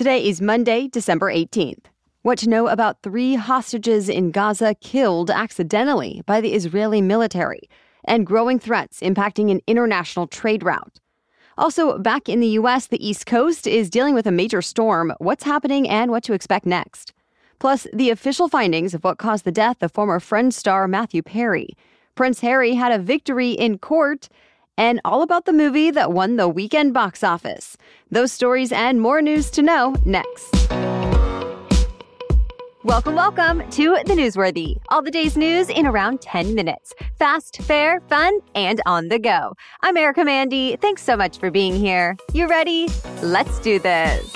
Today is Monday, December 18th. What to know about three hostages in Gaza killed accidentally by the Israeli military and growing threats impacting an international trade route. Also, back in the U.S., the East Coast is dealing with a major storm. What's happening and what to expect next. Plus, the official findings of what caused the death of former Friends star Matthew Perry. Prince Harry had a victory in court, and all about the movie that won the weekend box office. Those stories and more news to know next. Welcome to the NewsWorthy. All the day's news in around 10 minutes. Fast, fair, fun, and on the go. I'm Erika Mandy. Thanks so much for being here. You ready? Let's do this.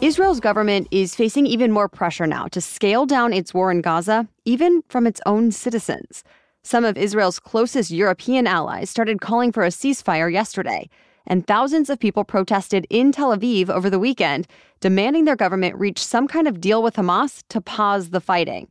Israel's government is facing even more pressure now to scale down its war in Gaza, even from its own citizens. Some of Israel's closest European allies started calling for a ceasefire yesterday, and thousands of people protested in Tel Aviv over the weekend, demanding their government reach some kind of deal with Hamas to pause the fighting.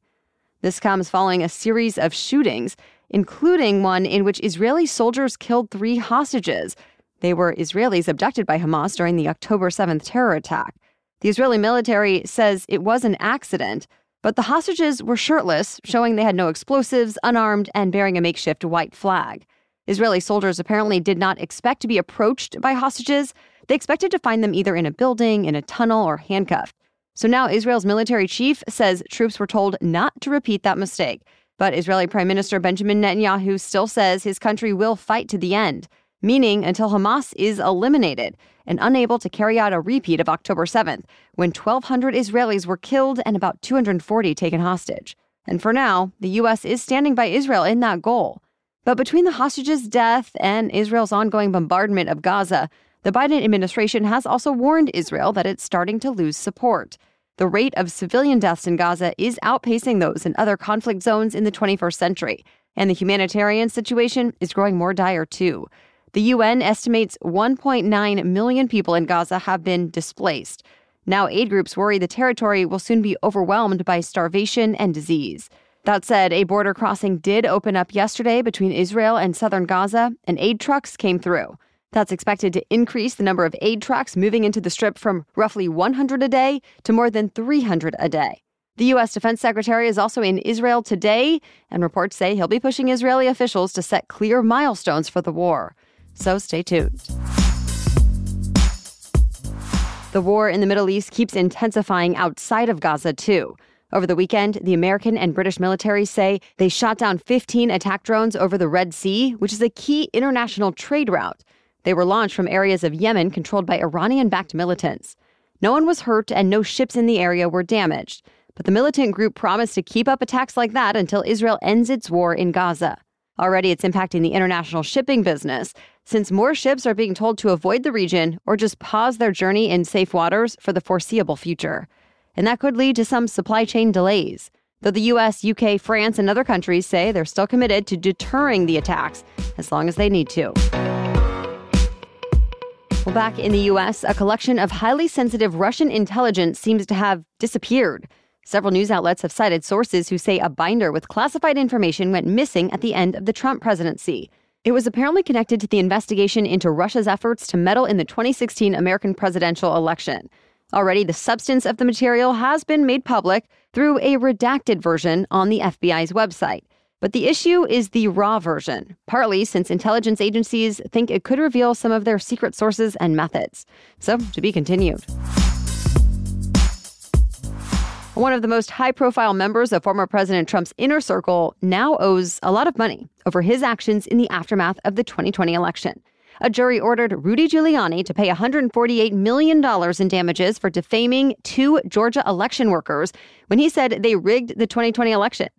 This comes following a series of shootings, including one in which Israeli soldiers killed three hostages. They were Israelis abducted by Hamas during the October 7th terror attack. The Israeli military says it was an accident, but the hostages were shirtless, showing they had no explosives, unarmed, and bearing a makeshift white flag. Israeli soldiers apparently did not expect to be approached by hostages. They expected to find them either in a building, in a tunnel, or handcuffed. So now Israel's military chief says troops were told not to repeat that mistake. But Israeli Prime Minister Benjamin Netanyahu still says his country will fight to the end, meaning until Hamas is eliminated and unable to carry out a repeat of October 7th, when 1,200 Israelis were killed and about 240 taken hostage. And for now, the U.S. is standing by Israel in that goal. But between the hostages' death and Israel's ongoing bombardment of Gaza, the Biden administration has also warned Israel that it's starting to lose support. The rate of civilian deaths in Gaza is outpacing those in other conflict zones in the 21st century, and the humanitarian situation is growing more dire, too. The UN estimates 1.9 million people in Gaza have been displaced. Now aid groups worry the territory will soon be overwhelmed by starvation and disease. That said, a border crossing did open up yesterday between Israel and southern Gaza, and aid trucks came through. That's expected to increase the number of aid trucks moving into the Strip from roughly 100 a day to more than 300 a day. The U.S. Defense Secretary is also in Israel today, and reports say he'll be pushing Israeli officials to set clear milestones for the war. So stay tuned. The war in the Middle East keeps intensifying outside of Gaza, too. Over the weekend, the American and British militaries say they shot down 15 attack drones over the Red Sea, which is a key international trade route. They were launched from areas of Yemen controlled by Iranian-backed militants. No one was hurt and no ships in the area were damaged. But the militant group promised to keep up attacks like that until Israel ends its war in Gaza. Already, it's impacting the international shipping business, since more ships are being told to avoid the region or just pause their journey in safe waters for the foreseeable future. And that could lead to some supply chain delays. Though the U.S., U.K., France, and other countries say they're still committed to deterring the attacks as long as they need to. Well, back in the U.S., a collection of highly sensitive Russian intelligence seems to have disappeared. Several news outlets have cited sources who say a binder with classified information went missing at the end of the Trump presidency. It was apparently connected to the investigation into Russia's efforts to meddle in the 2016 American presidential election. Already, the substance of the material has been made public through a redacted version on the FBI's website. But the issue is the raw version, partly since intelligence agencies think it could reveal some of their secret sources and methods. So, to be continued. One of the most high-profile members of former President Trump's inner circle now owes a lot of money over his actions in the aftermath of the 2020 election. A jury ordered Rudy Giuliani to pay $148 million in damages for defaming two Georgia election workers when he said they rigged the 2020 election.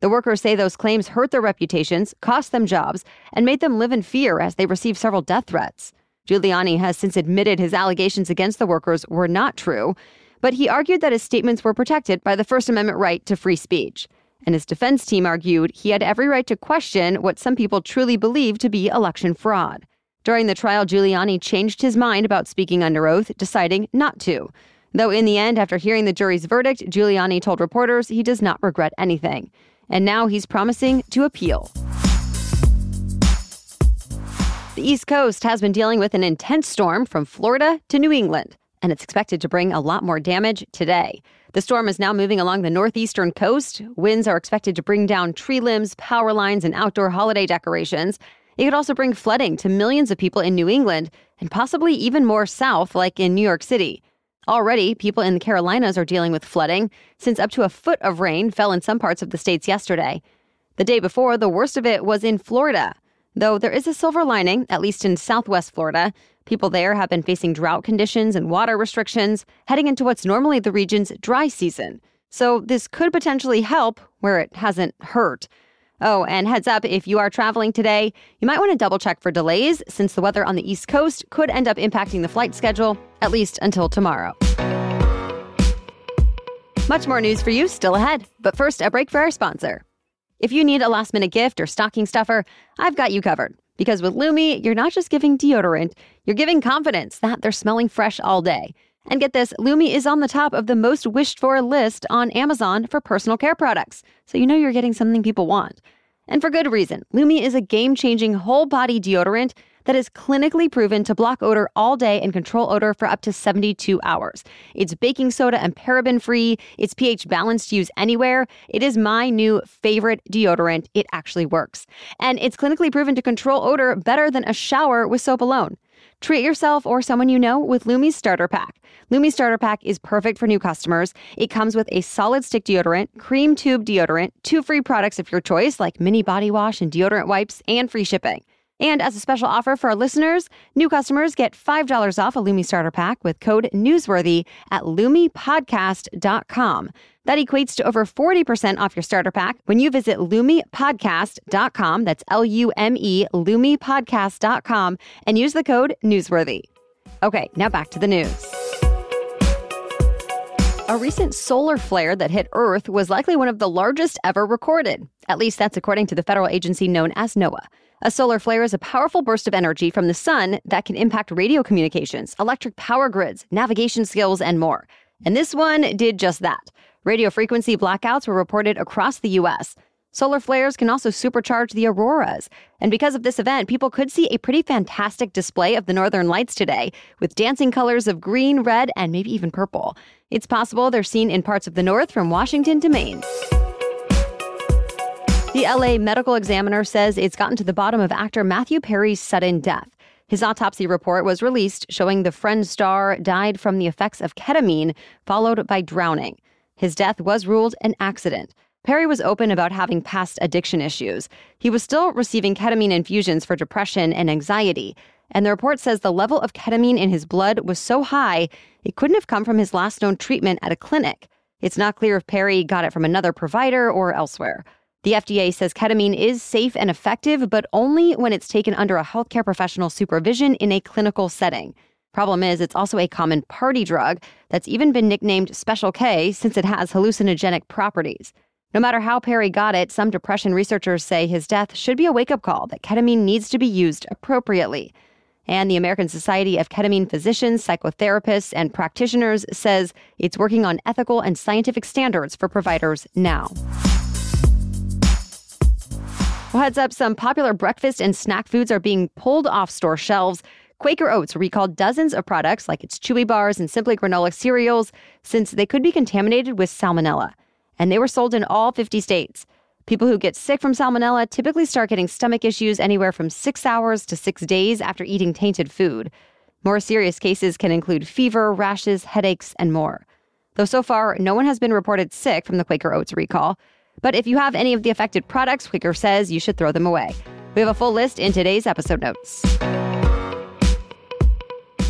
The workers say those claims hurt their reputations, cost them jobs, and made them live in fear as they received several death threats. Giuliani has since admitted his allegations against the workers were not true, but he argued that his statements were protected by the First Amendment right to free speech. And his defense team argued he had every right to question what some people truly believe to be election fraud. During the trial, Giuliani changed his mind about speaking under oath, deciding not to. Though in the end, after hearing the jury's verdict, Giuliani told reporters he does not regret anything. And now he's promising to appeal. The East Coast has been dealing with an intense storm from Florida to New England, and it's expected to bring a lot more damage today. The storm is now moving along the northeastern coast. Winds are expected to bring down tree limbs, power lines, and outdoor holiday decorations. It could also bring flooding to millions of people in New England and possibly even more south, like in New York City. Already, people in the Carolinas are dealing with flooding since up to a foot of rain fell in some parts of the states yesterday. The day before, the worst of it was in Florida. Though there is a silver lining, at least in southwest Florida. People there have been facing drought conditions and water restrictions, heading into what's normally the region's dry season. So this could potentially help where it hasn't hurt. Oh, and heads up, if you are traveling today, you might want to double check for delays since the weather on the East Coast could end up impacting the flight schedule, at least until tomorrow. Much more news for you still ahead, but first a break for our sponsor. If you need a last-minute gift or stocking stuffer, I've got you covered. Because with Lume, you're not just giving deodorant, you're giving confidence that they're smelling fresh all day. And get this, Lume is on the top of the most wished-for list on Amazon for personal care products, so you know you're getting something people want. And for good reason. Lume is a game-changing whole-body deodorant that is clinically proven to block odor all day and control odor for up to 72 hours. It's baking soda and paraben-free. It's pH balanced to use anywhere. It is my new favorite deodorant. It actually works. And it's clinically proven to control odor better than a shower with soap alone. Treat yourself or someone you know with Lume's Starter Pack. Lume's Starter Pack is perfect for new customers. It comes with a solid stick deodorant, cream tube deodorant, 2 free products of your choice like mini body wash and deodorant wipes, and free shipping. And as a special offer for our listeners, new customers get $5 off a Lume Starter Pack with code NEWSWORTHY at LumePodcast.com. That equates to over 40% off your starter pack when you visit LumePodcast.com, that's Lume, LumePodcast.com, and use the code NEWSWORTHY. Okay, now back to the news. A recent solar flare that hit Earth was likely one of the largest ever recorded. At least that's according to the federal agency known as NOAA. A solar flare is a powerful burst of energy from the sun that can impact radio communications, electric power grids, navigation skills, and more. And this one did just that. Radio frequency blackouts were reported across the U.S. Solar flares can also supercharge the auroras. And because of this event, people could see a pretty fantastic display of the northern lights today, with dancing colors of green, red, and maybe even purple. It's possible they're seen in parts of the north from Washington to Maine. The LA Medical Examiner says it's gotten to the bottom of actor Matthew Perry's sudden death. His autopsy report was released showing the Friends star died from the effects of ketamine, followed by drowning. His death was ruled an accident. Perry was open about having past addiction issues. He was still receiving ketamine infusions for depression and anxiety. And the report says the level of ketamine in his blood was so high, it couldn't have come from his last known treatment at a clinic. It's not clear if Perry got it from another provider or elsewhere. The FDA says ketamine is safe and effective, but only when it's taken under a healthcare professional's supervision in a clinical setting. Problem is, it's also a common party drug that's even been nicknamed Special K since it has hallucinogenic properties. No matter how Perry got it, some depression researchers say his death should be a wake-up call that ketamine needs to be used appropriately. And the American Society of Ketamine Physicians, Psychotherapists, and Practitioners says it's working on ethical and scientific standards for providers now. Well, heads up, some popular breakfast and snack foods are being pulled off store shelves. Quaker Oats recalled dozens of products like its Chewy Bars and Simply Granola cereals since they could be contaminated with salmonella. And they were sold in all 50 states. People who get sick from salmonella typically start getting stomach issues anywhere from 6 hours to 6 days after eating tainted food. More serious cases can include fever, rashes, headaches, and more. Though so far, no one has been reported sick from the Quaker Oats recall. But if you have any of the affected products, Quaker says you should throw them away. We have a full list in today's episode notes.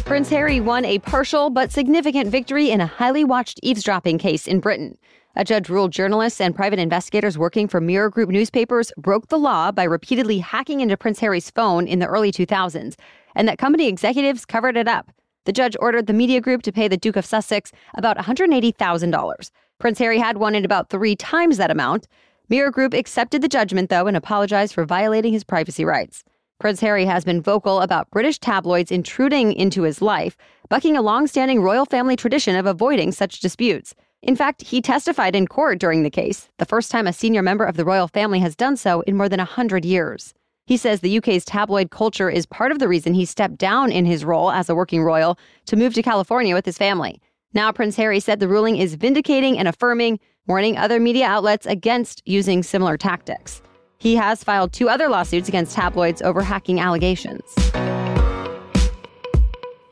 Prince Harry won a partial but significant victory in a highly watched eavesdropping case in Britain. A judge ruled journalists and private investigators working for Mirror Group newspapers broke the law by repeatedly hacking into Prince Harry's phone in the early 2000s, and that company executives covered it up. The judge ordered the media group to pay the Duke of Sussex about $180,000. Prince Harry had wanted about 3 times that amount. Mirror Group accepted the judgment, though, and apologized for violating his privacy rights. Prince Harry has been vocal about British tabloids intruding into his life, bucking a long-standing royal family tradition of avoiding such disputes. In fact, he testified in court during the case, the first time a senior member of the royal family has done so in more than 100 years. He says the UK's tabloid culture is part of the reason he stepped down in his role as a working royal to move to California with his family. Now, Prince Harry said the ruling is vindicating and affirming, warning other media outlets against using similar tactics. He has filed 2 other lawsuits against tabloids over hacking allegations.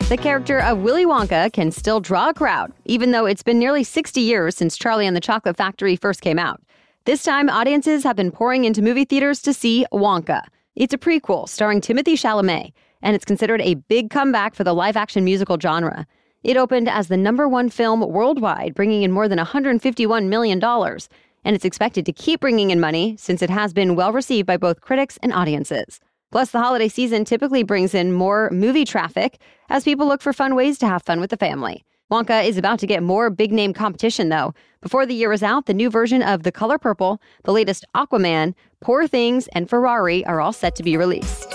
The character of Willy Wonka can still draw a crowd, even though it's been nearly 60 years since Charlie and the Chocolate Factory first came out. This time, audiences have been pouring into movie theaters to see Wonka. It's a prequel starring Timothée Chalamet, and it's considered a big comeback for the live-action musical genre. It opened as the #1 film worldwide, bringing in more than $151 million, and it's expected to keep bringing in money since it has been well-received by both critics and audiences. Plus, the holiday season typically brings in more movie traffic as people look for fun ways to have fun with the family. Wonka is about to get more big-name competition, though. Before the year is out, the new version of The Color Purple, the latest Aquaman, Poor Things, and Ferrari are all set to be released.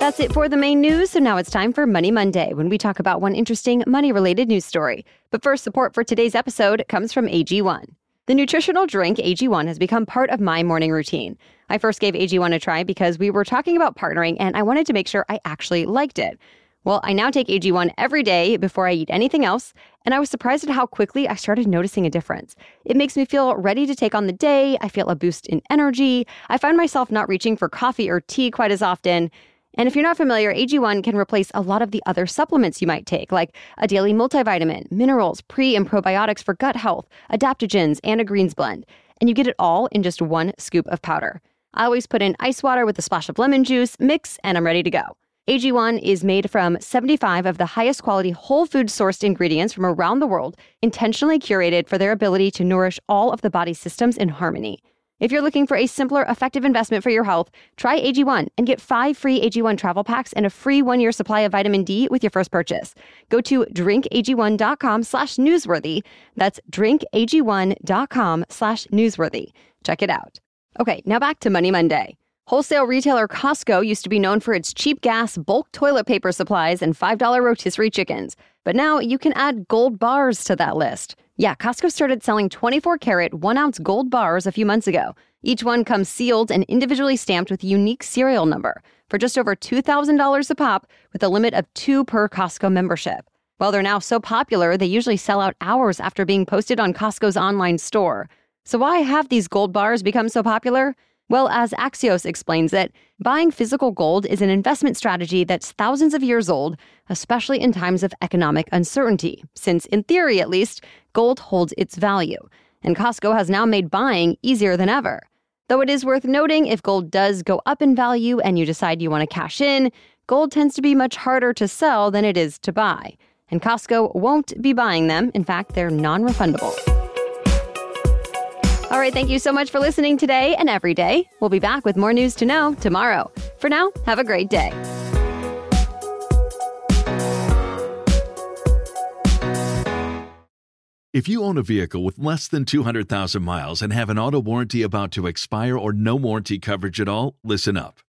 That's it for the main news, so now it's time for Money Monday, when we talk about one interesting money-related news story. But first, support for today's episode comes from AG1. The nutritional drink AG1 has become part of my morning routine. I first gave AG1 a try because we were talking about partnering, and I wanted to make sure I actually liked it. Well, I now take AG1 every day before I eat anything else, and I was surprised at how quickly I started noticing a difference. It makes me feel ready to take on the day. I feel a boost in energy. I find myself not reaching for coffee or tea quite as often. And if you're not familiar, AG1 can replace a lot of the other supplements you might take, like a daily multivitamin, minerals, pre and probiotics for gut health, adaptogens, and a greens blend. And you get it all in just 1 scoop of powder. I always put in ice water with a splash of lemon juice, mix, and I'm ready to go. AG1 is made from 75 of the highest quality whole food sourced ingredients from around the world, intentionally curated for their ability to nourish all of the body's systems in harmony. If you're looking for a simpler, effective investment for your health, try AG1 and get 5 free AG1 travel packs and a free 1-year supply of vitamin D with your first purchase. Go to drinkag1.com/newsworthy. That's drinkag1.com/newsworthy. Check it out. Okay, now back to Money Monday. Wholesale retailer Costco used to be known for its cheap gas, bulk toilet paper supplies, and $5 rotisserie chickens. But now you can add gold bars to that list. Yeah, Costco started selling 24-karat, 1-ounce gold bars a few months ago. Each one comes sealed and individually stamped with a unique serial number for just over $2,000 a pop, with a limit of 2 per Costco membership. While they're now so popular, they usually sell out hours after being posted on Costco's online store. So why have these gold bars become so popular? Well, as Axios explains it, buying physical gold is an investment strategy that's thousands of years old, especially in times of economic uncertainty, since, in theory at least, gold holds its value. And Costco has now made buying easier than ever. Though it is worth noting, if gold does go up in value and you decide you want to cash in, gold tends to be much harder to sell than it is to buy. And Costco won't be buying them. In fact, they're non-refundable. All right, thank you so much for listening today and every day. We'll be back with more news to know tomorrow. For now, have a great day. If you own a vehicle with less than 200,000 miles and have an auto warranty about to expire or no warranty coverage at all, listen up.